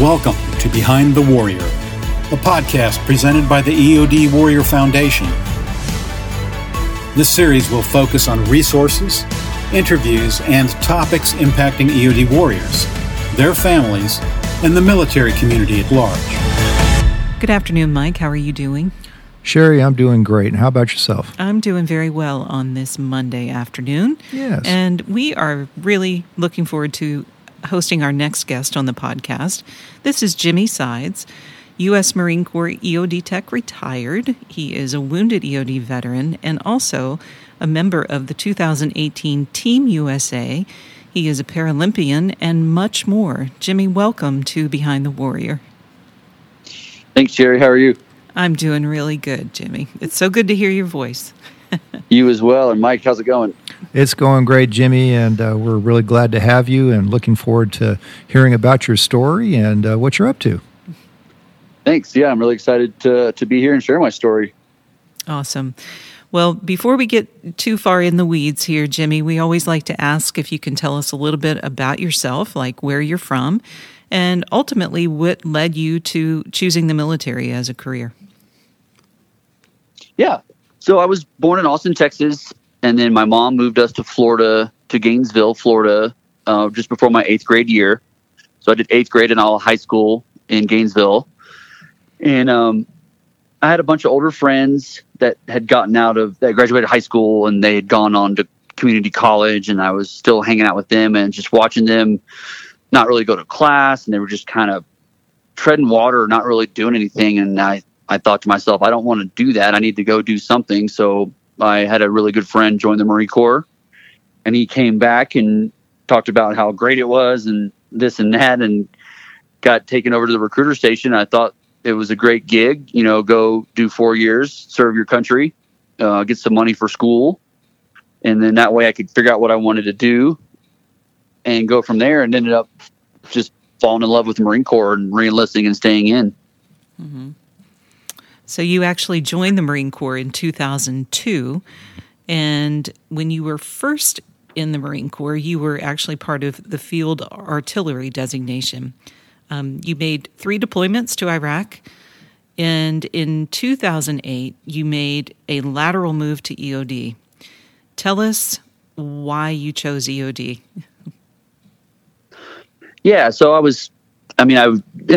Welcome to Behind the Warrior, a podcast presented by the EOD Warrior Foundation. This series will focus on resources, interviews, and topics impacting EOD warriors, their families, and the military community at large. Good afternoon, Mike. How are you doing? Sherry, I'm doing great. And how about yourself? I'm doing very well on this Monday afternoon. Yes. And we are really looking forward to hosting our next guest on the podcast. This is Jimmy Sides, U.S. Marine Corps EOD Tech retired. He is a wounded EOD veteran and also a member of the 2018 Team USA. He is a Paralympian and much more. Jimmy, welcome to Behind the Warrior. Thanks, Jerry. How are you? I'm doing really good, Jimmy. It's so good to hear your voice. You as well. And Mike, how's it going? It's going great, Jimmy, and we're really glad to have you and looking forward to hearing about your story and what you're up to. Thanks. Yeah, I'm really excited to be here and share my story. Awesome. Well, before we get too far in the weeds here, Jimmy, we always like to ask if you can tell us a little bit about yourself, like where you're from, and ultimately what led you to choosing the military as a career. Yeah. So I was born in Austin, Texas, and then my mom moved us to Florida, to Gainesville, Florida, just before my 8th grade year. So I did 8th grade and all high school in Gainesville. And I had a bunch of older friends that graduated high school and they had gone on to community college, and I was still hanging out with them and just watching them not really go to class, and they were just kind of treading water, not really doing anything. And I thought to myself, I don't want to do that. I need to go do something. So I had a really good friend join the Marine Corps, and he came back and talked about how great it was and this and that, and got taken over to the recruiter station. I thought it was a great gig, you know, go do 4 years, serve your country, get some money for school. And then that way I could figure out what I wanted to do and go from there, and ended up just falling in love with the Marine Corps and re-enlisting and staying in. Mm-hmm. So you actually joined the Marine Corps in 2002. And when you were first in the Marine Corps, you were actually part of the Field Artillery designation. You made 3 deployments to Iraq, and in 2008, you made a lateral move to EOD. Tell us why you chose EOD. Yeah, so I was in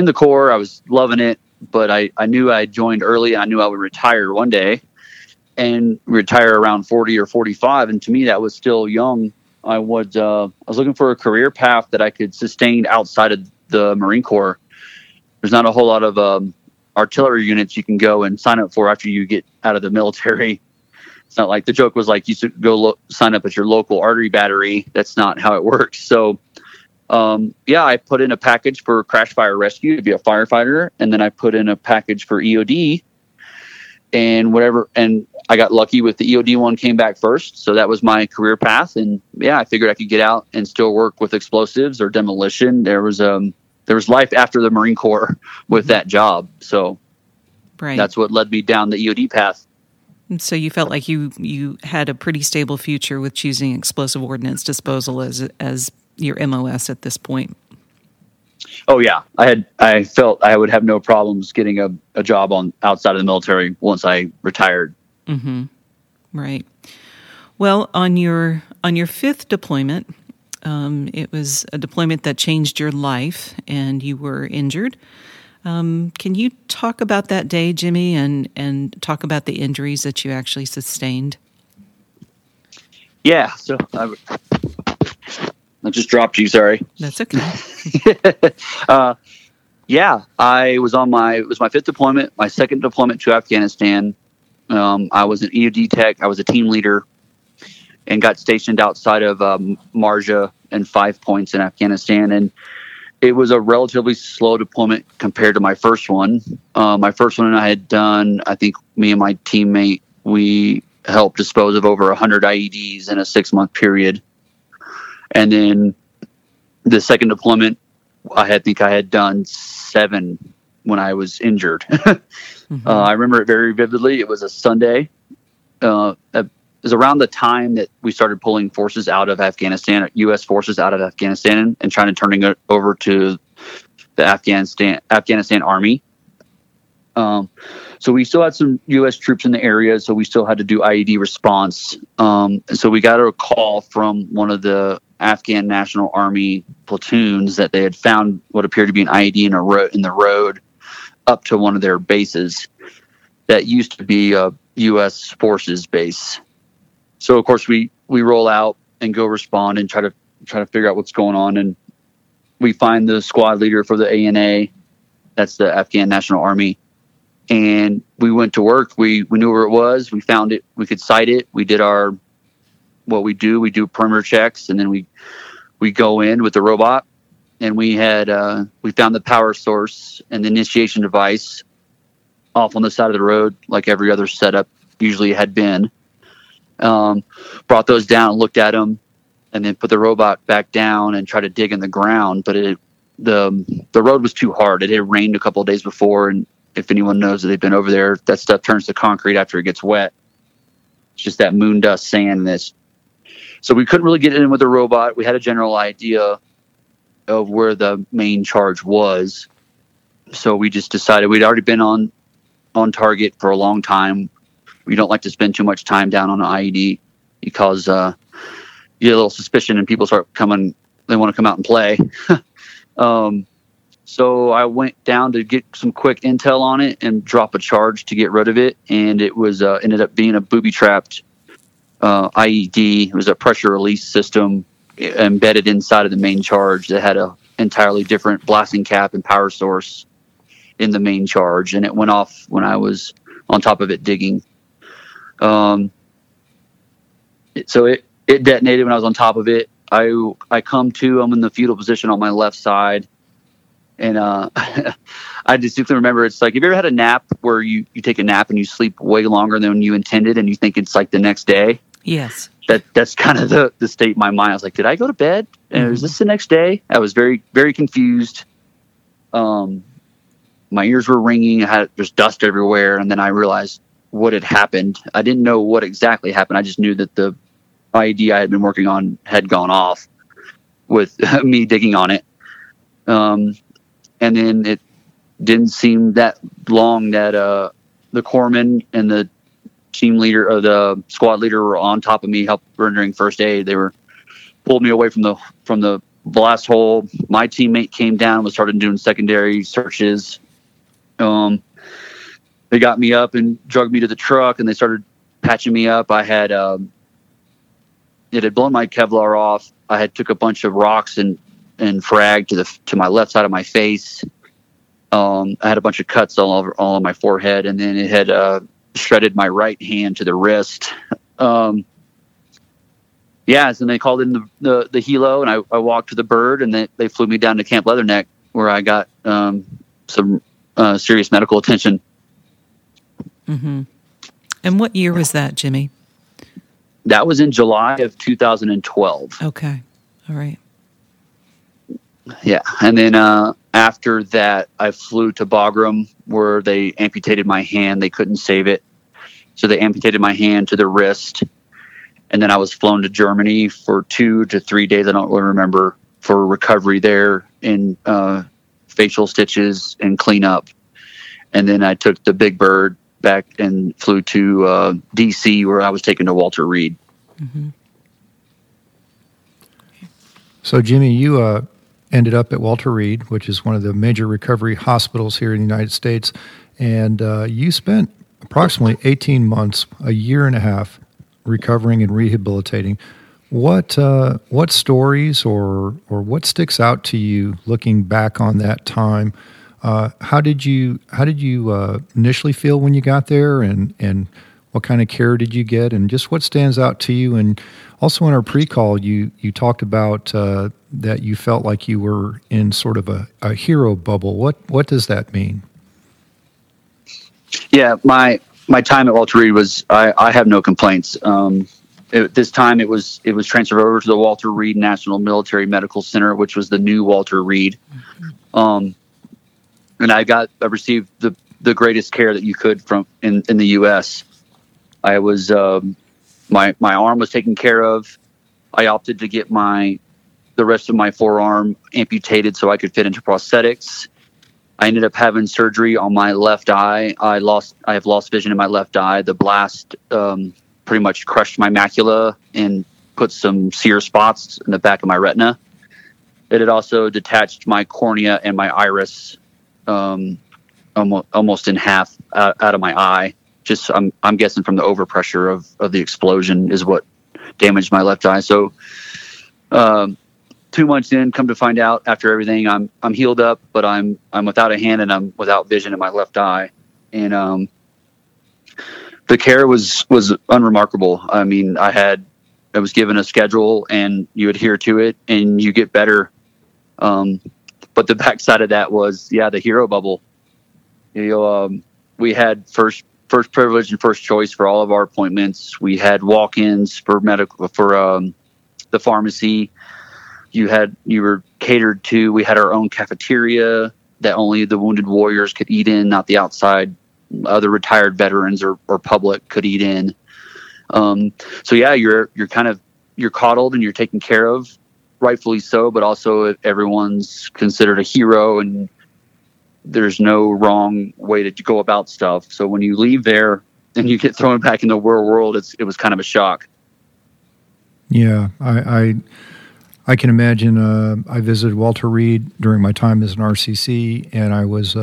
the Corps, I was loving it, but I knew I joined early. I knew I would retire one day, and retire around 40 or 45, and to me, that was still young. I was looking for a career path that I could sustain outside of the Marine Corps. There's not a whole lot of artillery units you can go and sign up for after you get out of the military. It's not like the joke was like you should go sign up at your local artillery battery. That's not how it works. So I put in a package for crash fire rescue to be a firefighter, and then I put in a package for EOD and whatever, and I got lucky with the EOD one came back first, so that was my career path. And yeah, I figured I could get out and still work with explosives or demolition. There was life after the Marine Corps with that job. So That's what led me down the EOD path. And so you felt like you had a pretty stable future with choosing explosive ordnance disposal as your MOS at this point. Oh yeah. I felt I would have no problems getting a job on outside of the military once I retired. Mm-hmm. Right. Well, on your 5th deployment, it was a deployment that changed your life, and you were injured. Can you talk about that day, Jimmy, and talk about the injuries that you actually sustained? Yeah. So I just dropped you. Sorry. That's okay. I was it was my 5th deployment, my 2nd deployment to Afghanistan. I was an EOD tech. I was a team leader, and got stationed outside of Marja and Five Points in Afghanistan. And it was a relatively slow deployment compared to my first one. My first one I had done, I think me and my teammate, we helped dispose of over 100 IEDs in a 6-month period. And then the 2nd deployment, I had done 7 when I was injured. Mm-hmm. I remember it very vividly. It was a Sunday. It was around the time that we started pulling forces out of Afghanistan, U.S. forces out of Afghanistan, and trying to turning it over to the Afghanistan Army. So we still had some U.S. troops in the area, so we still had to do IED response. So we got a call from one of the Afghan National Army platoons that they had found what appeared to be an IED in the road up to one of their bases that used to be a U.S. forces base. So of course we roll out and go respond and try to figure out what's going on, and we find the squad leader for the ANA, that's the Afghan National Army. And we went to work. We knew where it was. We found it. We could sight it. We did what we do. We do perimeter checks, and then we go in with the robot. And we found the power source and the initiation device off on the side of the road, like every other setup usually had been. Brought those down, looked at them, and then put the robot back down and tried to dig in the ground. But the road was too hard. It had rained a couple of days before, and if anyone knows that they've been over there, that stuff turns to concrete after it gets wet. It's just that moon dust sand. So we couldn't really get in with a robot. We had a general idea of where the main charge was. So we just decided we'd already been on target for a long time. We don't like to spend too much time down on an IED because you get a little suspicion and people start coming. They want to come out and play. So I went down to get some quick intel on it and drop a charge to get rid of it. And it was ended up being a booby-trapped IED. It was a pressure release system embedded inside of the main charge that had an entirely different blasting cap and power source in the main charge. And it went off when I was on top of it digging. So it detonated when I was on top of it. I come to, I'm in the fetal position on my left side. And I distinctly remember, it's like, have you ever had a nap where you take a nap and you sleep way longer than you intended and you think it's like the next day? Yes. That's kind of the state of my mind. I was like, did I go to bed? And mm-hmm. Is this the next day? I was very, very confused. My ears were ringing. There's dust everywhere. And then I realized what had happened. I didn't know what exactly happened. I just knew that the IED I had been working on had gone off with me digging on it. And then it didn't seem that long that the corpsman and the team leader or the squad leader were on top of me, rendering first aid. They pulled me away from the blast hole. My teammate came down and started doing secondary searches. They got me up and dragged me to the truck, and they started patching me up. I had it had blown my Kevlar off. I had took a bunch of rocks and frag to my left side of my face. I had a bunch of cuts all on my forehead, and then it had shredded my right hand to the wrist. And they called in the helo, and I walked to the bird, and they flew me down to Camp Leatherneck, where I got some serious medical attention. Mm-hmm. And what year was that, Jimmy? That was in July of 2012. Okay. All right. Yeah, and then after that, I flew to Bagram, where they amputated my hand. They couldn't save it, so they amputated my hand to the wrist, and then I was flown to Germany for 2 to 3 days. I don't really remember, for recovery there in facial stitches and cleanup. And then I took the Big Bird back and flew to D.C., where I was taken to Walter Reed. Mm-hmm. So, Jimmy, you... ended up at Walter Reed, which is one of the major recovery hospitals here in the United States. And you spent approximately 18 months, a year and a half, recovering and rehabilitating. What stories or what sticks out to you looking back on that time? How did you initially feel when you got there, and what kind of care did you get, and just what stands out to you? And also in our pre-call, you talked about that you felt like you were in sort of a hero bubble. What does that mean? Yeah, my time at Walter Reed was, I have no complaints. This time it was transferred over to the Walter Reed National Military Medical Center, which was the new Walter Reed. Mm-hmm. And I received the greatest care that you could from in the U.S. I was my arm was taken care of. I opted to get my the rest of my forearm amputated so I could fit into prosthetics. I ended up having surgery on my left eye. I have lost vision in my left eye. The blast pretty much crushed my macula and put some sear spots in the back of my retina. It had also detached my cornea and my iris almost in half out of my eye. Just I'm guessing from the overpressure of the explosion is what damaged my left eye. So 2 months in, come to find out after everything, I'm healed up, but I'm without a hand and I'm without vision in my left eye. And the care was unremarkable. I mean, I was given a schedule and you adhere to it and you get better. But the backside of that was, the hero bubble. You know, we had first privilege and first choice for all of our appointments. We had walk-ins for medical, for the pharmacy. You were catered to. We had our own cafeteria that only the wounded warriors could eat in, not the outside. Other retired veterans or public could eat in. You're kind of, you're coddled and you're taken care of, rightfully so, but also everyone's considered a hero and there's no wrong way to go about stuff. So when you leave there and you get thrown back in the real world, it was kind of a shock. Yeah. I can imagine, I visited Walter Reed during my time as an RCC and I was,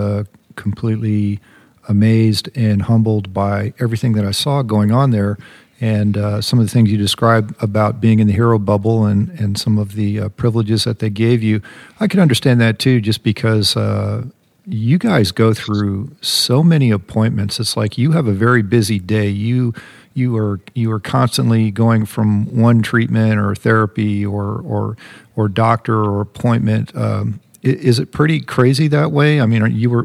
completely amazed and humbled by everything that I saw going on there. And some of the things you described about being in the hero bubble and some of the privileges that they gave you, I can understand that too, just because you guys go through so many appointments. It's like you have a very busy day. You are constantly going from one treatment or therapy or doctor or appointment. Is it pretty crazy that way? I mean,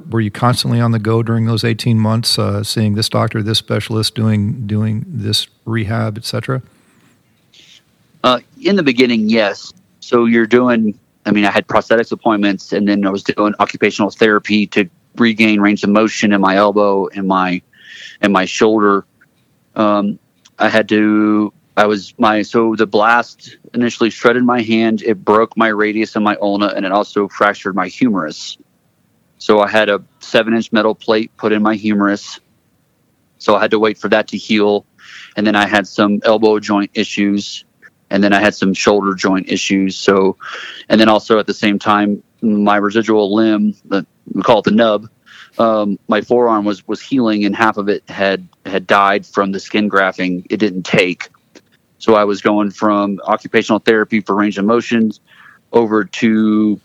were you constantly on the go during those 18 months, seeing this doctor, this specialist, doing this rehab, et cetera? In the beginning, yes. So you're doing, I had prosthetics appointments, and then I was doing occupational therapy to regain range of motion in my elbow and my shoulder. The blast initially shredded my hand. It broke my radius and my ulna, and it also fractured my humerus. So I had a 7-inch metal plate put in my humerus. So I had to wait for that to heal. And then I had some elbow joint issues. And then I had some shoulder joint issues. So, and then also at the same time, my residual limb, we call it the nub, my forearm was healing and half of it had died from the skin grafting. It didn't take. So I was going from occupational therapy for range of motions over to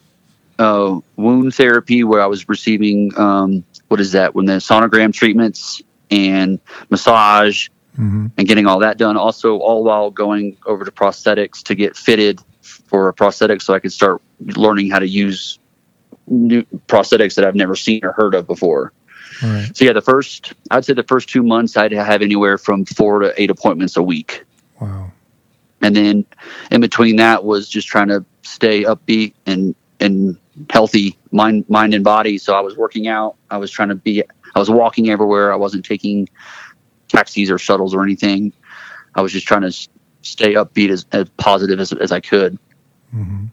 wound therapy, where I was receiving the sonogram treatments and massage and getting all that done. Also, all while going over to prosthetics to get fitted for a prosthetic so I could start learning how to use new prosthetics that I've never seen or heard of before. All right. So the first 2 months I'd have anywhere from 4 to 8 appointments a week. Wow. And then in between that was just trying to stay upbeat and healthy mind and body. So I was working out. I was walking everywhere. I wasn't taking taxis or shuttles or anything. I was just trying to stay upbeat as positive as I could. Mm-hmm.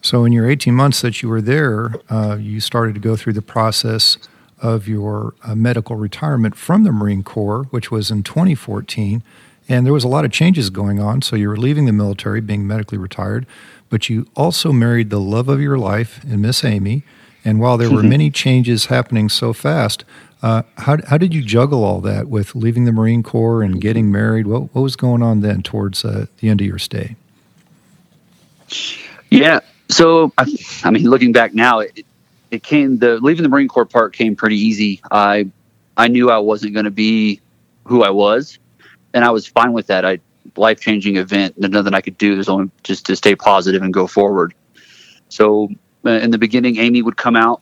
So in your 18 months that you were there, you started to go through the process of your medical retirement from the Marine Corps, which was in 2014. And there was a lot of changes going on. So you were leaving the military, being medically retired, but you also married the love of your life in Miss Amy. And while there were many changes happening so fast, how did you juggle all that with leaving the Marine Corps and getting married? What was going on then towards the end of your stay? Yeah. So, looking back now, it came, leaving the Marine Corps part came pretty easy. I knew I wasn't going to be who I was. And I was fine with that. Life-changing event. There's nothing I could do. There's only just to stay positive and go forward. So in the beginning, Amy would come out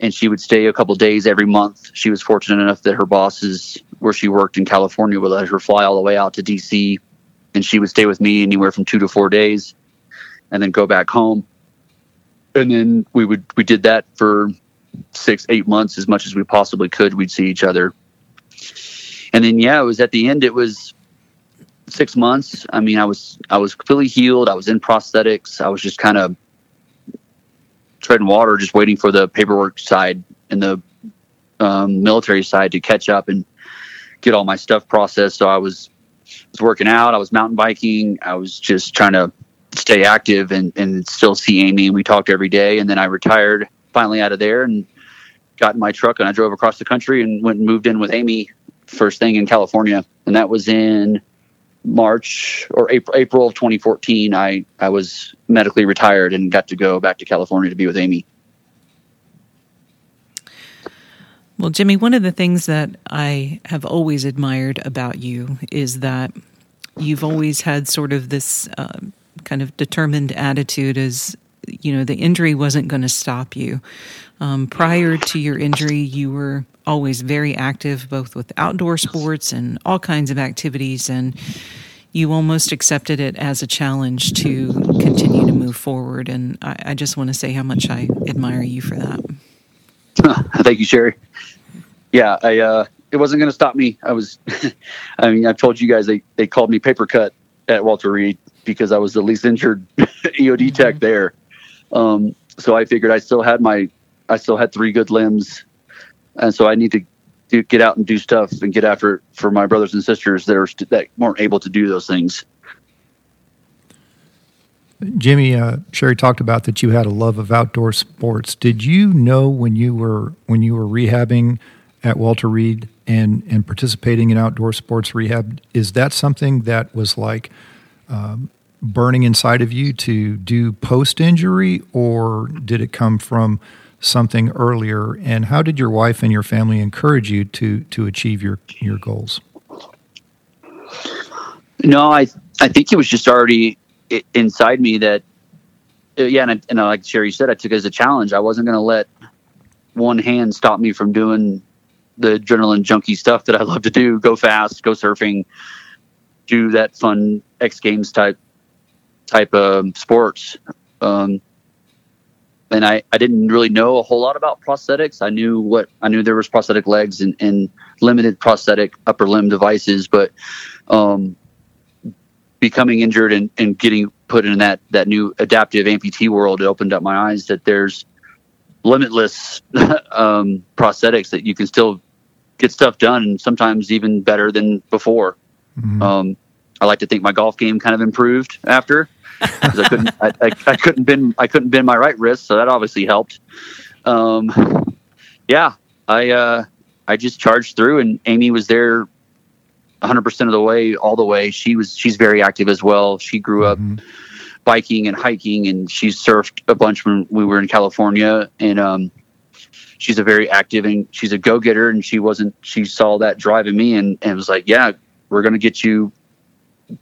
and she would stay a couple days every month. She was fortunate enough that her bosses where she worked in California would let her fly all the way out to DC. And she would stay with me anywhere from 2 to 4 days and then go back home. And then we did that for 6-8 months, as much as we possibly could. We'd see each other. And then, it was at the end, it was 6 months, I mean, I was completely healed. I was in prosthetics. I was just kind of treading water, just waiting for the paperwork side and the military side to catch up and get all my stuff processed. So I was working out. I was mountain biking. I was just trying to stay active and still see Amy. We talked every day. And then I retired finally out of there and got in my truck and I drove across the country and went and moved in with Amy first thing in California. And that was in March or April of 2014. I was medically retired and got to go back to California to be with Amy. Well, Jimmy, one of the things that I have always admired about you is that you've always had sort of this kind of determined attitude as, you know, the injury wasn't going to stop you. Prior to your injury, you were always very active, both with outdoor sports and all kinds of activities, and you almost accepted it as a challenge to continue to move forward. And I just want to say how much I admire you for that. Thank you, Sherry. Yeah, it wasn't going to stop me. I mean, I've told you guys they called me paper cut at Walter Reed because I was the least injured EOD tech there. So I figured I still had three good limbs, and so I need to get out and do stuff and get after it for my brothers and sisters that weren't able to do those things. Jimmy, Sherry talked about that you had a love of outdoor sports. Did you know when you were rehabbing at Walter Reed and participating in outdoor sports rehab, is that something that was like burning inside of you to do post-injury, or did it come from something earlier? And how did your wife and your family encourage you to achieve your goals? No, I think it was just already inside me that, and like Sherry said, I took it as a challenge. I wasn't going to let one hand stop me from doing the adrenaline junkie stuff that I love to do, go fast, go surfing, do that fun X Games type of sports. And I didn't really know a whole lot about prosthetics. I knew there was prosthetic legs and limited prosthetic upper limb devices, but becoming injured and getting put in that new adaptive amputee world, it opened up my eyes that there's limitless prosthetics that you can still get stuff done, and sometimes even better than before. Mm-hmm. I like to think my golf game kind of improved after, because I couldn't bend my right wrist, so that obviously helped. I just charged through, and Amy was there 100% of the way, all the way. She's very active as well. She grew up biking and hiking, and she surfed a bunch when we were in California. And she's a very active, and she's a go-getter. And she saw that drive in me, and was like, "Yeah, we're going to get you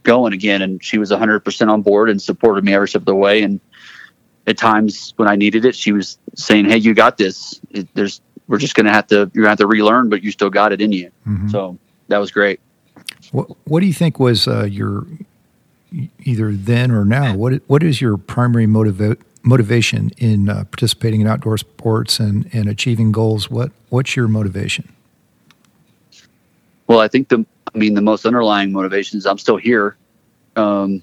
going again." And she was 100% on board and supported me every step of the way. And at times when I needed it, she was saying, "Hey, you got this. We're just going to have to. You're going to have to relearn, but you still got it in you." Mm-hmm. So that was great. What do you think was your, either then or now, what is your primary motivation in participating in outdoor sports and achieving goals? What's your motivation? Well, I think the most underlying motivation is I'm still here. That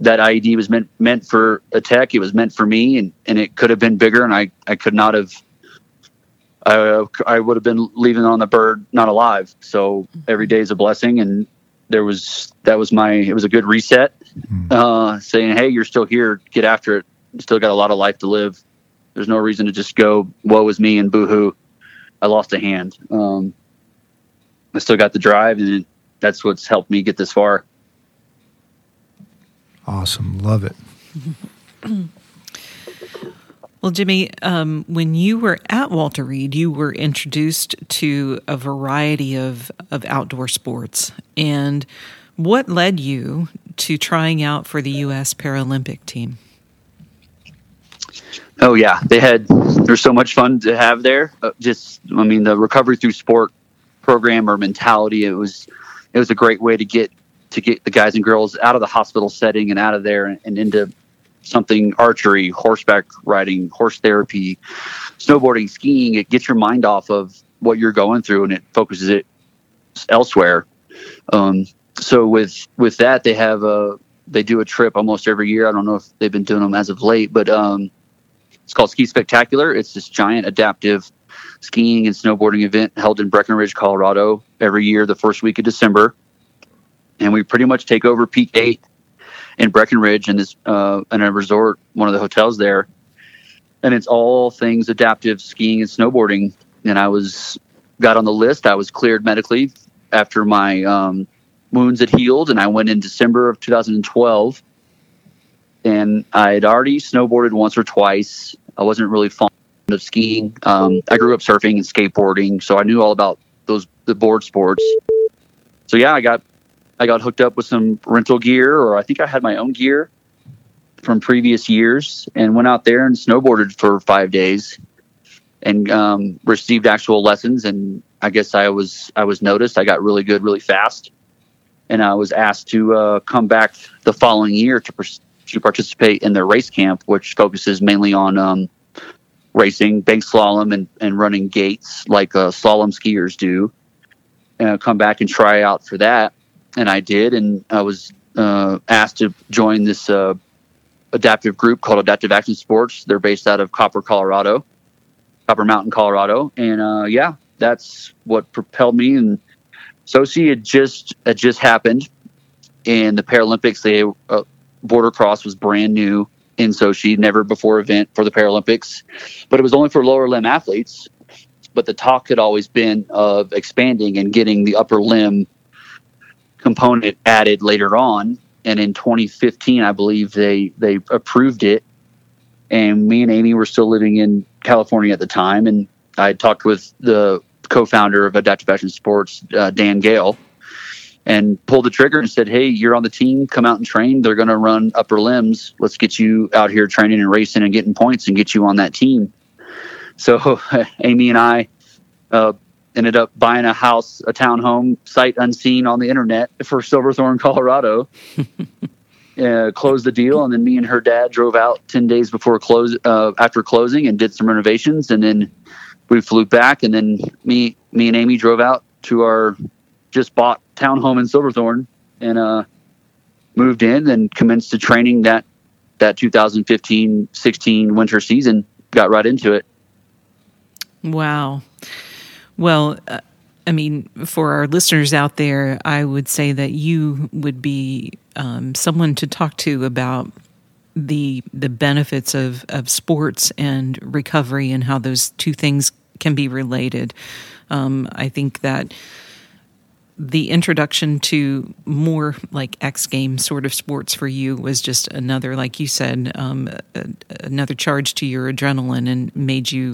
IED was meant for a tech. It was meant for me, and it could have been bigger, and I could not have. I would have been leaving on the bird, not alive. So every day is a blessing. And it was a good reset, saying, "Hey, you're still here. Get after it. You still got a lot of life to live. There's no reason to just go, woe is me and boohoo. I lost a hand." I still got the drive, and that's what's helped me get this far. Awesome. Love it. Well, Jimmy, when you were at Walter Reed, you were introduced to a variety of outdoor sports. And what led you to trying out for the U.S. Paralympic team? Oh, yeah. There's so much fun to have there. The recovery through sport program or mentality, it was a great way to get the guys and girls out of the hospital setting and out of there and into something, archery, horseback riding, horse therapy, snowboarding, skiing. It gets your mind off of what you're going through, and it focuses it elsewhere. so with that, they have they do a trip almost every year. I don't know if they've been doing them as of late, but it's called Ski Spectacular. It's this giant adaptive skiing and snowboarding event held in Breckenridge, Colorado, every year, the first week of December. And we pretty much take over Peak Eight in Breckenridge and a resort, one of the hotels there. And it's all things adaptive skiing and snowboarding. And I got on the list. I was cleared medically after my wounds had healed, and I went in December of 2012. And I had already snowboarded once or twice. I wasn't really fond of skiing. I grew up surfing and skateboarding, so I knew all about the board sports. So yeah, I got hooked up with some rental gear, or I think I had my own gear from previous years, and went out there and snowboarded for 5 days and received actual lessons. And I guess I was noticed. I got really good really fast, and I was asked to come back the following year to participate in their race camp, which focuses mainly on racing, bank slalom, and running gates like slalom skiers do. And I'd come back and try out for that. And I did, and I was asked to join this adaptive group called Adaptive Action Sports. They're based out of Copper Mountain, Colorado. And that's what propelled me. And Sochi had just happened, and the Paralympics, Border Cross was brand new in Sochi, never before event for the Paralympics, but it was only for lower limb athletes. But the talk had always been of expanding and getting the upper limb component added later on, and in 2015 I believe they approved it. And me and Amy were still living in California at the time, and I talked with the co-founder of Adaptive Action Sports, Dan Gale, and pulled the trigger and said, hey, you're on the team, come out and train. They're going to run upper limbs. Let's get you out here training and racing and getting points and get you on that team. So Amy and I ended up buying a townhome, sight unseen on the internet, for Silverthorne, Colorado. Closed the deal, and then me and her dad drove out 10 days before after closing and did some renovations, and then we flew back. And then me and Amy drove out to our just bought townhome in Silverthorne and moved in and commenced the training that 2015-16 winter season. Got right into it. Wow. Well, I mean, for our listeners out there, I would say that you would be someone to talk to about the benefits of sports and recovery and how those two things can be related. I think that the introduction to more like X Games sort of sports for you was just another, like you said, another charge to your adrenaline, and made you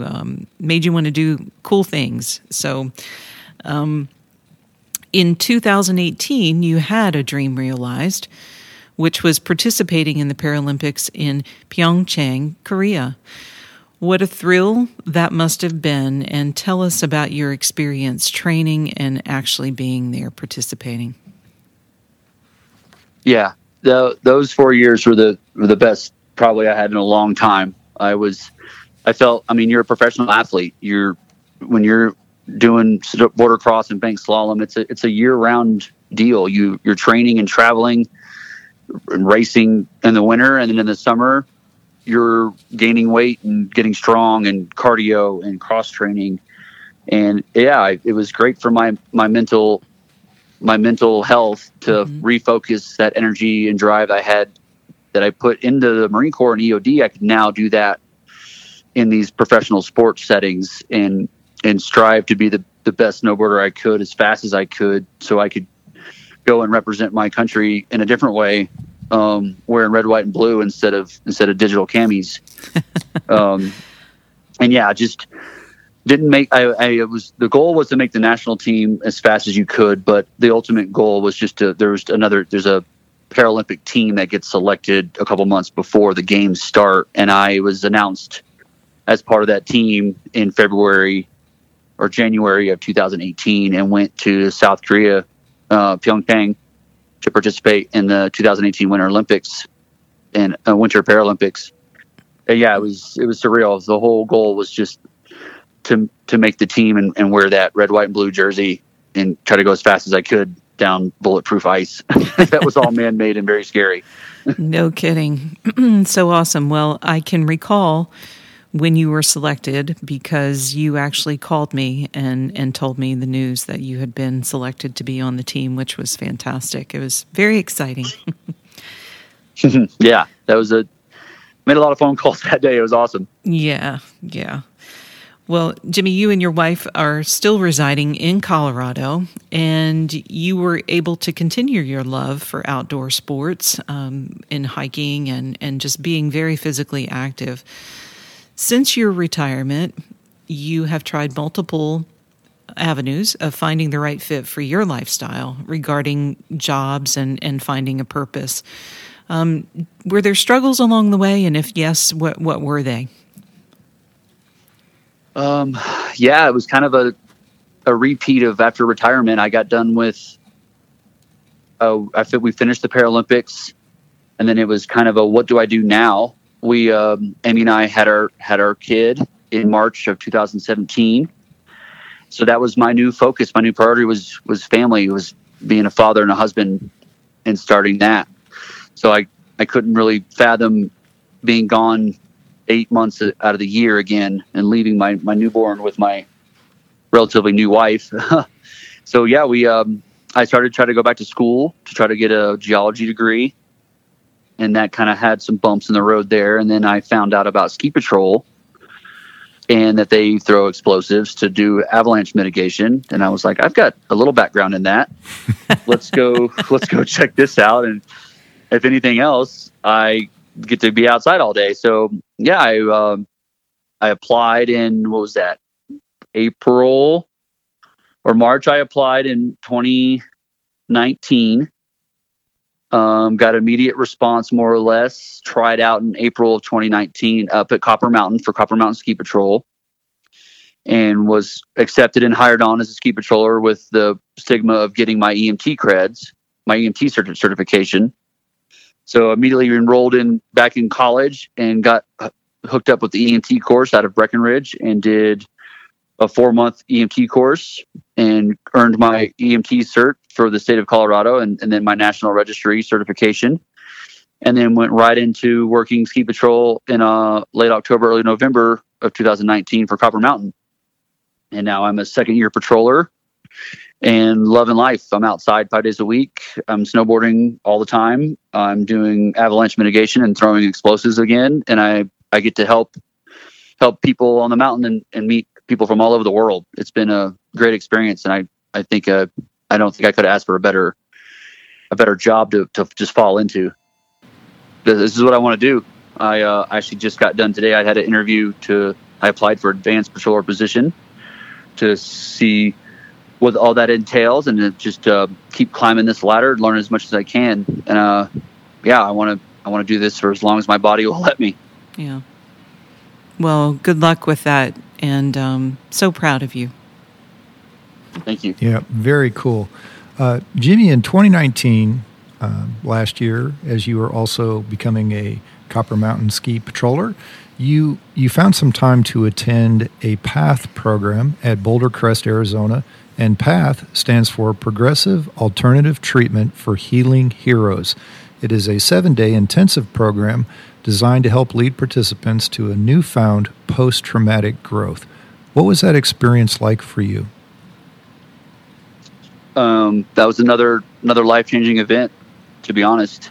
want to do cool things. So, in 2018, you had a dream realized, which was participating in the Paralympics in Pyeongchang, Korea. What a thrill that must have been, and tell us about your experience training and actually being there participating. Yeah, those 4 years were the best probably I had in a long time. I mean, you're a professional athlete. When you're doing border cross and bank slalom, it's a year-round deal. You're training and traveling and racing in the winter, and then in the summer you're gaining weight and getting strong and cardio and cross training. And it was great for my mental health to refocus that energy and drive I had that I put into the Marine Corps and EOD. I could now do that in these professional sports settings and strive to be the best snowboarder I could as fast as I could, so I could go and represent my country in a different way. Wearing red, white, and blue instead of digital camis. The goal was to make the national team as fast as you could, but the ultimate goal was there's a Paralympic team that gets selected a couple months before the games start. And I was announced as part of that team in February or January of 2018 and went to South Korea, Pyeongchang, to participate in the 2018 Winter Olympics and Winter Paralympics. And it was surreal. The whole goal was just to make the team and wear that red, white, and blue jersey and try to go as fast as I could. down bulletproof ice. That was all man-made and very scary. No kidding. So awesome. Well, I can recall when you were selected, because you actually called me and told me the news that you had been selected to be on the team, which was fantastic. It was very exciting. Yeah, that was made a lot of phone calls that day. It was awesome. Yeah. Well, Jimmy, you and your wife are still residing in Colorado, and you were able to continue your love for outdoor sports in hiking and just being very physically active. Since your retirement, you have tried multiple avenues of finding the right fit for your lifestyle regarding jobs and finding a purpose. Were there struggles along the way? And if yes, what were they? Yeah, it was kind of a repeat of after retirement. I got done with, we finished the Paralympics, and then it was kind of what do I do now? We, Amy and I had our kid in March of 2017. So that was my new focus. My new priority was family, was being a father and a husband and starting that. So I couldn't really fathom being gone 8 months out of the year again and leaving my newborn with my relatively new wife. So yeah, I started trying to go back to school to try to get a geology degree, and that kind of had some bumps in the road there. And then I found out about ski patrol and that they throw explosives to do avalanche mitigation. And I was like, I've got a little background in that. Let's go check this out. And if anything else, I get to be outside all day. So yeah, I applied in, what was that? April or March. I applied in 2019, got immediate response, more or less. Tried out in April of 2019 up at Copper Mountain for Copper Mountain Ski Patrol, and was accepted and hired on as a ski patroller with the stigma of getting my EMT creds, my EMT certification. So immediately enrolled back in college and got hooked up with the EMT course out of Breckenridge, and did a 4-month EMT course and earned my EMT cert for the state of Colorado, and then my national registry certification, and then went right into working ski patrol in late October, early November of 2019 for Copper Mountain. And now I'm a second-year patroller and loving life. I'm outside 5 days a week. I'm snowboarding all the time. I'm doing avalanche mitigation and throwing explosives again. And I get to help people on the mountain and meet people from all over the world. It's been a great experience. And I think I don't think I could ask for a better job to just fall into. This is what I want to do. I actually just got done today. I had an interview I applied for advanced patroller position to see what all that entails, and to just keep climbing this ladder and learn as much as I can. And yeah, I want to do this for as long as my body will let me. Yeah. Well, good luck with that, and so proud of you. Thank you. Yeah, very cool. Jimmy, in 2019, last year, as you were also becoming a Copper Mountain Ski Patroller, you found some time to attend a PATH program at Boulder Crest, Arizona. And PATH stands for Progressive Alternative Treatment for Healing Heroes. It is a 7-day intensive program designed to help lead participants to a newfound post-traumatic growth. What was that experience like for you? That was another life-changing event, to be honest.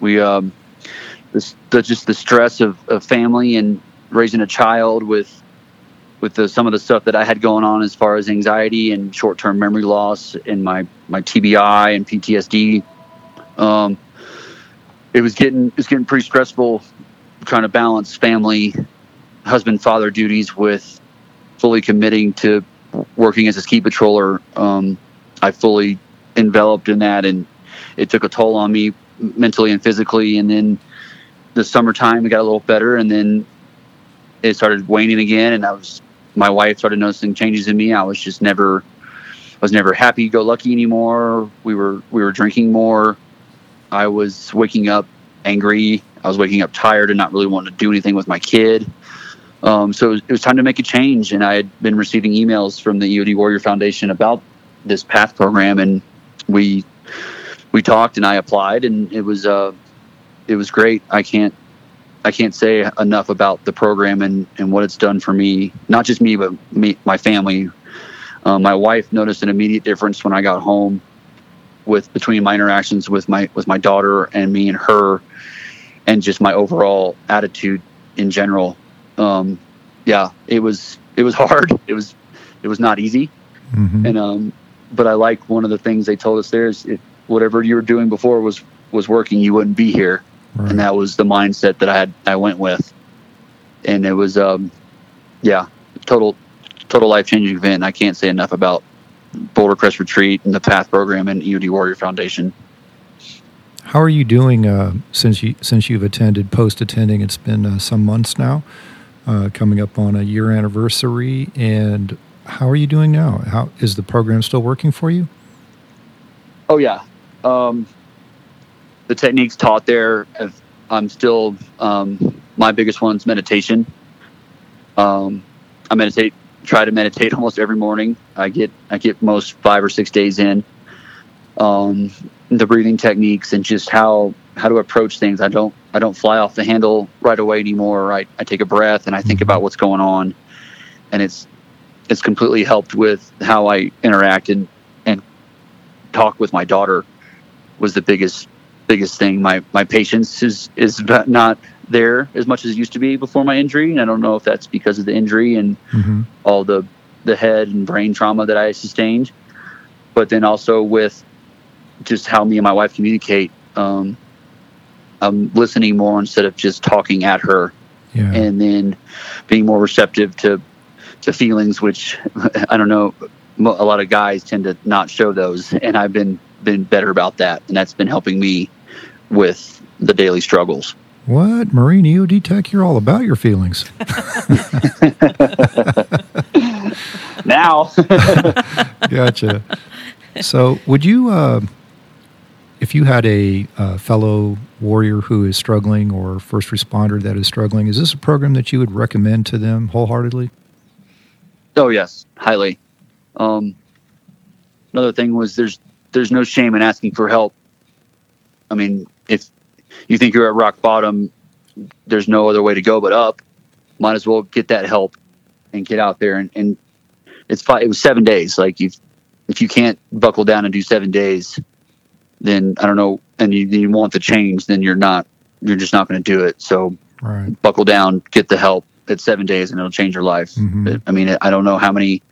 We just the stress of family and raising a child with some of the stuff that I had going on as far as anxiety and short-term memory loss and my TBI and PTSD. It's getting pretty stressful trying to balance family, husband, father duties with fully committing to working as a ski patroller. I fully enveloped in that, and it took a toll on me mentally and physically. And then the summertime, it got a little better, and then it started waning again, and my wife started noticing changes in me. I was never happy-go-lucky anymore. We were drinking more. I was waking up angry. I was waking up tired and not really wanting to do anything with my kid. So it was time to make a change, and I had been receiving emails from the EOD Warrior Foundation about this PATH program, and we talked and I applied, and it was great. I can't say enough about the program and what it's done for me, not just me, but my family. My wife noticed an immediate difference when I got home between my interactions with my daughter and me and her, and just my overall attitude in general. It was hard. It was not easy. Mm-hmm. And, but I like one of the things they told us there is if whatever you were doing before was working, you wouldn't be here. Right. And that was the mindset that I went with. And it was, total life-changing event. And I can't say enough about Boulder Crest Retreat and the PATH program and EOD Warrior Foundation. How are you doing since you've attended, post-attending? It's been some months now, coming up on a year anniversary. And how are you doing now? How is the program still working for you? Oh, yeah. The techniques taught there, I'm still, my biggest one's meditation. I try to meditate almost every morning. I get most 5 or 6 days in. The breathing techniques and just how to approach things. I don't fly off the handle right away anymore. I take a breath and I think about what's going on, and it's completely helped with how I interact and talk with my daughter. Was the biggest thing. My patience is not there as much as it used to be before my injury, and I don't know if that's because of the injury and all the head and brain trauma that I sustained, but then also with just how me and my wife communicate. I'm listening more instead of just talking at her, and then being more receptive to feelings, which I don't know, a lot of guys tend to not show those, and I've been better about that, and that's been helping me with the daily struggles. What? Marine EOD Tech, you're all about your feelings. Now. Gotcha. So would you, if you had a fellow warrior who is struggling or first responder that is struggling, is this a program that you would recommend to them wholeheartedly? Oh, yes, highly. Another thing was there's no shame in asking for help. I mean, if you think you're at rock bottom, there's no other way to go but up. Might as well get that help and get out there. And it was 7 days. Like, if you can't buckle down and do 7 days, then I don't know, and you want the change, then you're just not going to do it. So right. Buckle down, get the help at 7 days, and it'll change your life. Mm-hmm. I mean, I don't know how many,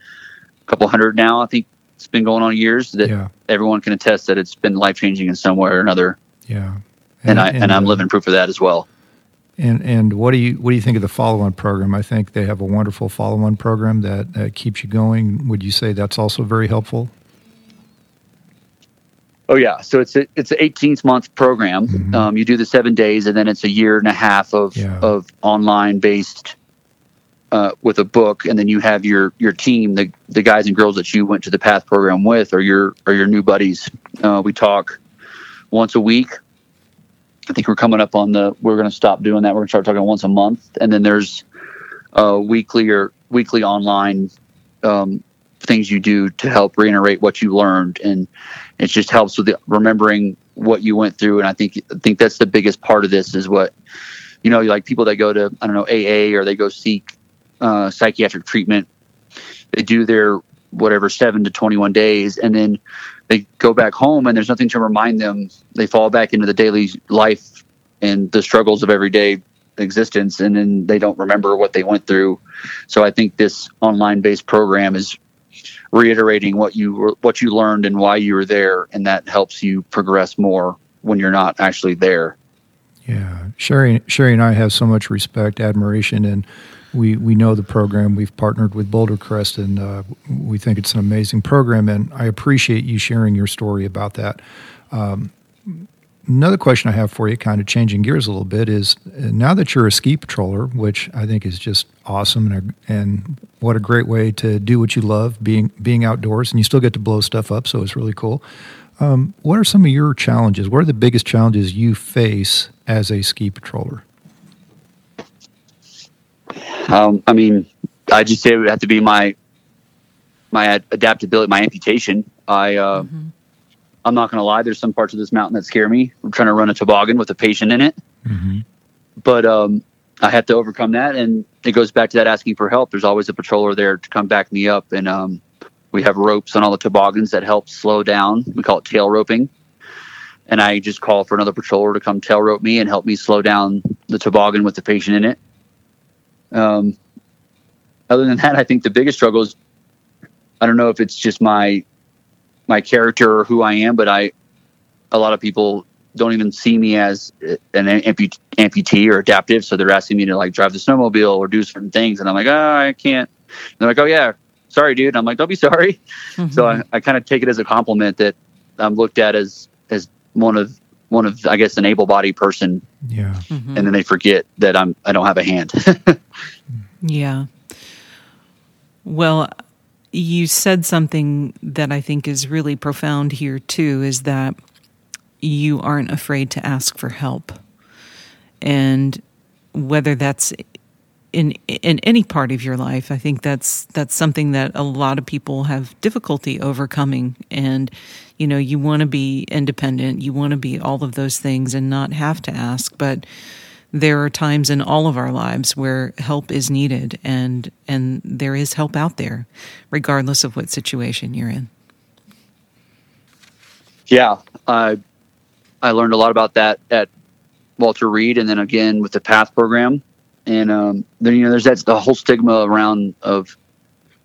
couple hundred now, I think it's been going on years that everyone can attest that it's been life-changing in some way or another. Yeah. And I'm living proof of that as well. And what do you think of the follow-on program? I think they have a wonderful follow-on program that keeps you going. Would you say that's also very helpful? Oh yeah, so it's an 18-month program. Mm-hmm. You do the 7 days, and then it's a year and a half of online based with a book, and then you have your team, the guys and girls that you went to the PATH program with, or your new buddies. We talk once a week. I think we're coming up on we're going to stop doing that. We're going to start talking once a month. And then there's weekly online things you do to help reiterate what you learned. And it just helps with remembering what you went through. And I think that's the biggest part of this is what, you know, like people that go to, I don't know, AA, or they go seek psychiatric treatment. They do their whatever 7 to 21 days, and then they go back home and there's nothing to remind them. They fall back into the daily life and the struggles of everyday existence, and then they don't remember what they went through. So I think this online-based program is reiterating what you learned and why you were there, and that helps you progress more when you're not actually there. Yeah. Sherry and I have so much respect, admiration, and we know the program. We've partnered with Boulder Crest, and we think it's an amazing program, and I appreciate you sharing your story about that. Another question I have for you, kind of changing gears a little bit, is now that you're a ski patroller, which I think is just awesome, and what a great way to do what you love, being outdoors, and you still get to blow stuff up, so it's really cool. What are some of your challenges? What are the biggest challenges you face as a ski patroller? I mean, I just say it would have to be my adaptability, my amputation. I I'm not going to lie. There's some parts of this mountain that scare me. I'm trying to run a toboggan with a patient in it. Mm-hmm. But I had to overcome that. And it goes back to that asking for help. There's always a patroller there to come back me up. And we have ropes on all the toboggans that help slow down. We call it tail roping. And I just call for another patroller to come tail rope me and help me slow down the toboggan with the patient in it. Other than that, I think the biggest struggle is, I don't know if it's just my character or who I am, but a lot of people don't even see me as an amputee or adaptive. So they're asking me to like drive the snowmobile or do certain things. And I'm like, oh, I can't. And they're like, oh yeah, sorry, dude. And I'm like, don't be sorry. Mm-hmm. So I kind of take it as a compliment that I'm looked at as one of, I guess, an able-bodied person. Yeah. Mm-hmm. And then they forget that I don't have a hand. Yeah. Well, you said something that I think is really profound here, too, is that you aren't afraid to ask for help. And whether that's in any part of your life, I think that's something that a lot of people have difficulty overcoming. And, you know, you want to be independent, you want to be all of those things and not have to ask, but there are times in all of our lives where help is needed, and there is help out there, regardless of what situation you're in. Yeah, I learned a lot about that at Walter Reed, and then again with the PATH program. And then, you know, there's that's the whole stigma around of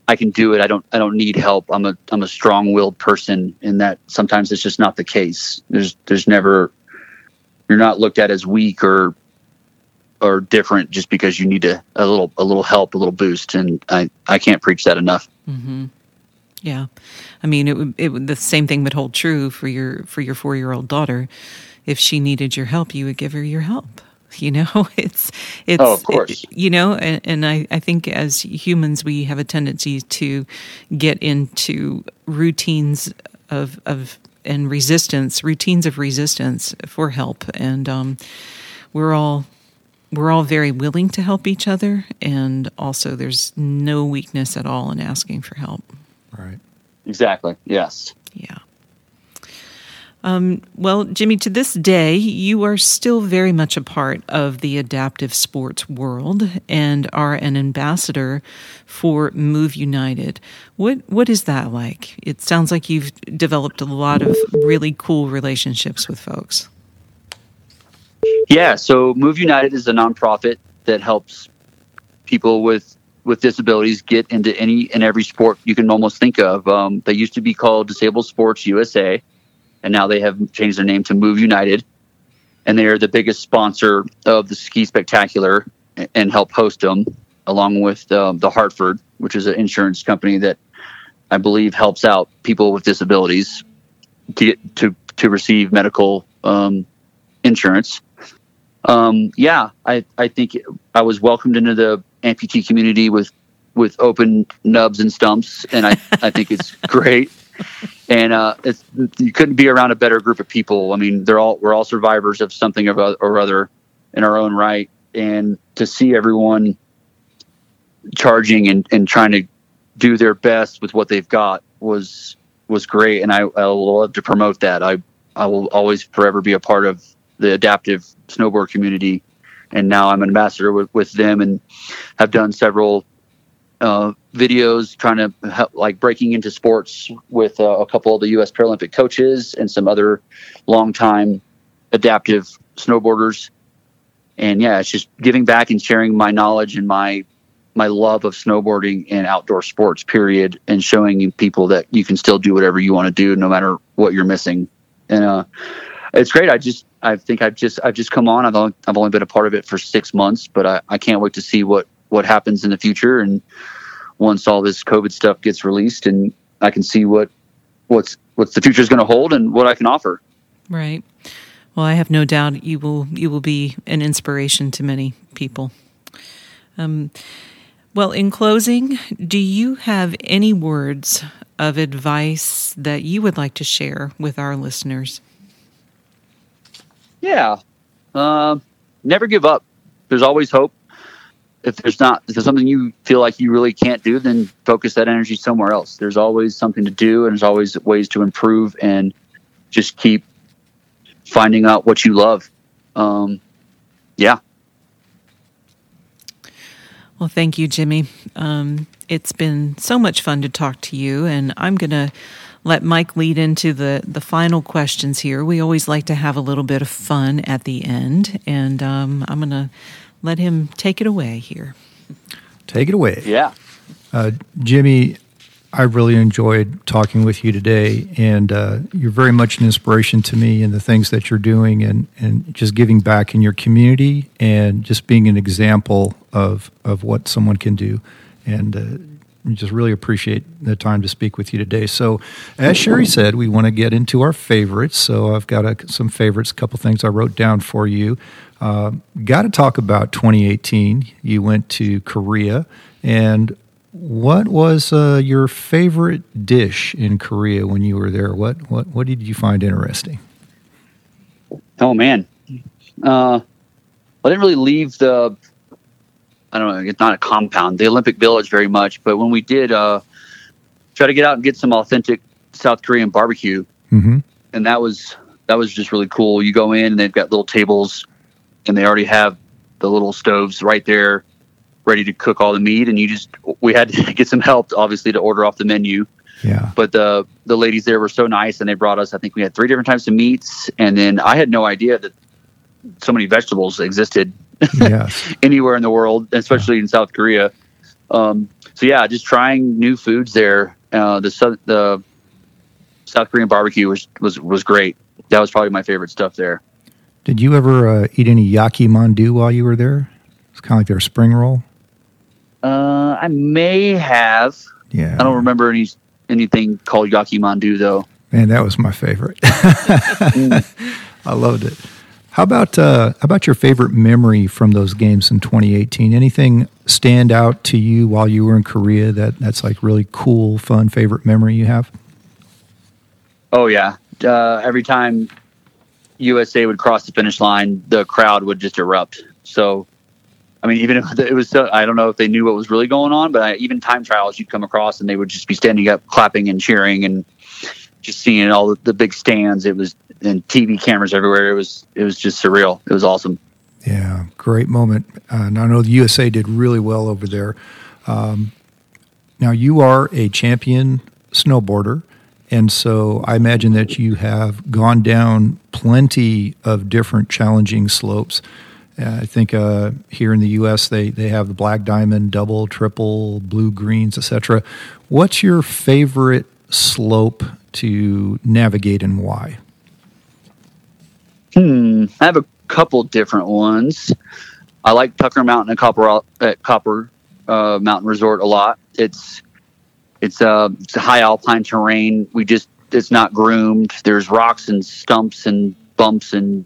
I can do it. I don't need help. I'm a strong-willed person, and that sometimes it's just not the case. There's never, you're not looked at as weak or different just because you need a little help, a little boost. And I can't preach that enough. Mm-hmm. Yeah. I mean, it would, the same thing would hold true for your 4-year-old daughter. If she needed your help, you would give her your help. You know, it's, oh, of course. You know, and I think as humans, we have a tendency to get into routines of resistance for help. And, we're all very willing to help each other, and also there's no weakness at all in asking for help. Right. Exactly. Yes. Yeah. Well, Jimmy, to this day, you are still very much a part of the adaptive sports world and are an ambassador for Move United. What is that like? It sounds like you've developed a lot of really cool relationships with folks. Yeah, so Move United is a nonprofit that helps people with disabilities get into any and every sport you can almost think of. They used to be called Disabled Sports USA, and now they have changed their name to Move United. And they are the biggest sponsor of the Ski Spectacular and help host them, along with The Hartford, which is an insurance company that I believe helps out people with disabilities to receive medical insurance. I think I was welcomed into the amputee community with open nubs and stumps, and I think it's great. And you couldn't be around a better group of people. I mean, we're all survivors of something or other in our own right, and to see everyone charging and trying to do their best with what they've got was great, and I love to promote that. I will always forever be a part of the adaptive snowboard community, and now I'm an ambassador with them, and have done several videos trying to help, like breaking into sports with a couple of the U.S. Paralympic coaches and some other longtime adaptive snowboarders. And yeah, it's just giving back and sharing my knowledge and my love of snowboarding and outdoor sports, period, and showing people that you can still do whatever you want to do, no matter what you're missing. And it's great. I think I've just come on. I've only been a part of it for 6 months, but I can't wait to see what happens in the future. And once all this COVID stuff gets released, and I can see what's the future is going to hold and what I can offer. Right. Well, I have no doubt you will be an inspiration to many people. Well, in closing, do you have any words of advice that you would like to share with our listeners? Yeah. Never give up. There's always hope. If there's something you feel like you really can't do, then focus that energy somewhere else. There's always something to do, and there's always ways to improve. And just keep finding out what you love. Yeah. Well, thank you, Jimmy. It's been so much fun to talk to you, and I'm going to let Mike lead into the final questions here. We always like to have a little bit of fun at the end, and I'm going to let him take it away here. Take it away. Yeah. Jimmy, I really enjoyed talking with you today, and you're very much an inspiration to me in the things that you're doing and just giving back in your community and just being an example of what someone can do. And just really appreciate the time to speak with you today. So as Sherry said, we want to get into our favorites. So I've got some favorites, a couple things I wrote down for you. Got to talk about 2018. You went to Korea, and what was your favorite dish in Korea when you were there? What did you find interesting? Oh, man. I didn't really leave it's not a compound, the Olympic Village very much. But when we did try to get out and get some authentic South Korean barbecue, mm-hmm. and that was just really cool. You go in, and they've got little tables, and they already have the little stoves right there, ready to cook all the meat, and we had to get some help, obviously, to order off the menu. Yeah. But the ladies there were so nice, and they brought us, I think we had 3 different types of meats, and then I had no idea that so many vegetables existed yes. anywhere in the world, especially in South Korea. So yeah, just trying new foods there. The South Korean barbecue was great. That was probably my favorite stuff there. Did you ever eat any yaki mandu while you were there? It's kind of like their spring roll. I may have. Yeah. I don't remember anything called Yaki Mandu, though. Man, that was my favorite. I loved it. How about your favorite memory from those games in 2018? Anything stand out to you while you were in Korea that's like really cool, fun, favorite memory you have? Oh, yeah. Every time USA would cross the finish line, the crowd would just erupt. So... I mean, even if it was, I don't know if they knew what was really going on, but even time trials you'd come across and they would just be standing up, clapping and cheering and just seeing all the big stands. It was, and TV cameras everywhere. It was just surreal. It was awesome. Yeah. Great moment. And I know the USA did really well over there. Now you are a champion snowboarder. And so I imagine that you have gone down plenty of different challenging slopes. I think here in the U.S. they have the black diamond, double, triple, blue, greens, etc. What's your favorite slope to navigate and why? I have a couple different ones. I like Tucker Mountain and Copper Mountain Resort a lot. It's a high alpine terrain. It's not groomed. There's rocks and stumps and bumps and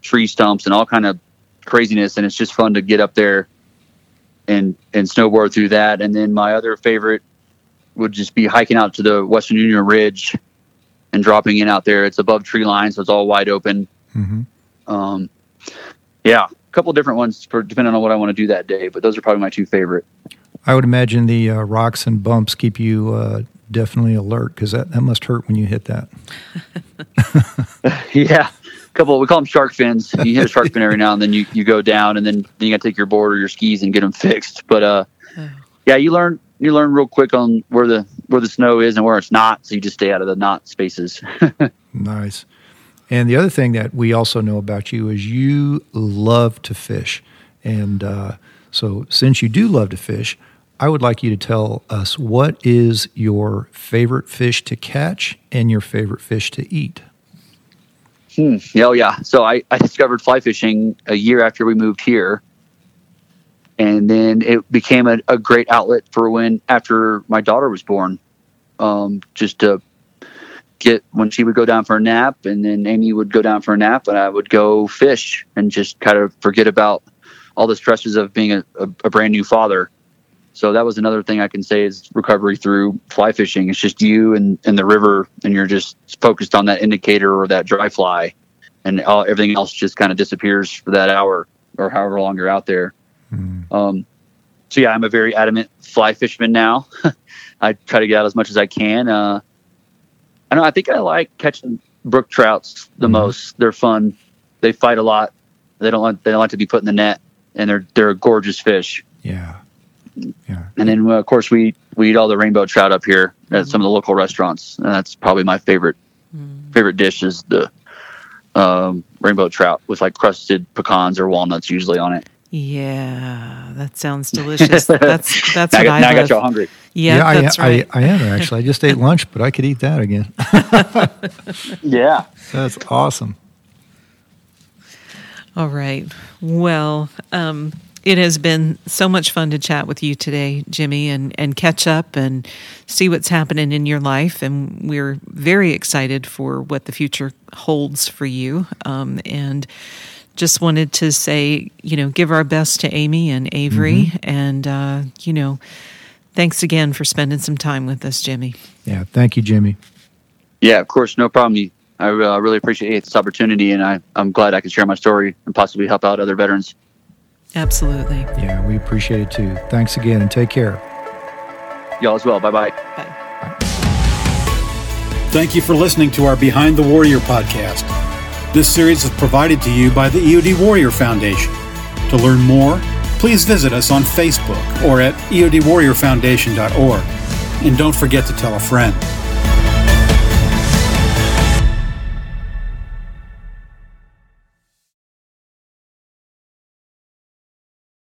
tree stumps and all kind of craziness, and it's just fun to get up there and snowboard through that. And then my other favorite would just be hiking out to the Western Union Ridge and dropping in out there. It's above tree line, so it's all wide open. Mm-hmm. Yeah, a couple different ones depending on what I want to do that day, but those are probably my 2 favorite. I would imagine the rocks and bumps keep you definitely alert, because that must hurt when you hit that. Yeah. We call them shark fins. You hit a shark fin every now and then, you go down, and then you got to take your board or your skis and get them fixed. But yeah, you learn real quick on where the snow is and where it's not, so you just stay out of the not spaces. Nice. And the other thing that we also know about you is you love to fish, and so since you do love to fish, I would like you to tell us what is your favorite fish to catch and your favorite fish to eat. Oh, yeah. So I discovered fly fishing a year after we moved here. And then it became a great outlet for after my daughter was born, just to get when she would go down for a nap, and then Amy would go down for a nap, and I would go fish and just kind of forget about all the stresses of being a brand new father. So that was another thing I can say is recovery through fly fishing. It's just you and the river, and you're just focused on that indicator or that dry fly, and everything else just kind of disappears for that hour or however long you're out there. Mm. So yeah, I'm a very adamant fly fisherman now. I try to get out as much as I can. I think I like catching brook trouts the most. They're fun. They fight a lot. They don't like to be put in the net, and they're gorgeous fish. Yeah. Yeah. And then of course we eat all the rainbow trout up here at some of the local restaurants. And that's probably my favorite dish is the rainbow trout with like crusted pecans or walnuts usually on it. Yeah, that sounds delicious. That's what I got y'all hungry. Yeah, that's right. I am actually. I just ate lunch, but I could eat that again. Yeah, that's awesome. All right. Well, it has been so much fun to chat with you today, Jimmy, and catch up and see what's happening in your life. And we're very excited for what the future holds for you. And just wanted to say, give our best to Amy and Avery. Mm-hmm. And, thanks again for spending some time with us, Jimmy. Yeah. Thank you, Jimmy. Yeah, of course. No problem. I really appreciate this opportunity, and I'm glad I could share my story and possibly help out other veterans. Absolutely. Yeah, we appreciate it too. Thanks again, and take care. Y'all as well. Bye-bye. Bye. Thank you for listening to our Behind the Warrior podcast. This series is provided to you by the EOD Warrior Foundation. To learn more, please visit us on Facebook or at eodwarriorfoundation.org. And don't forget to tell a friend.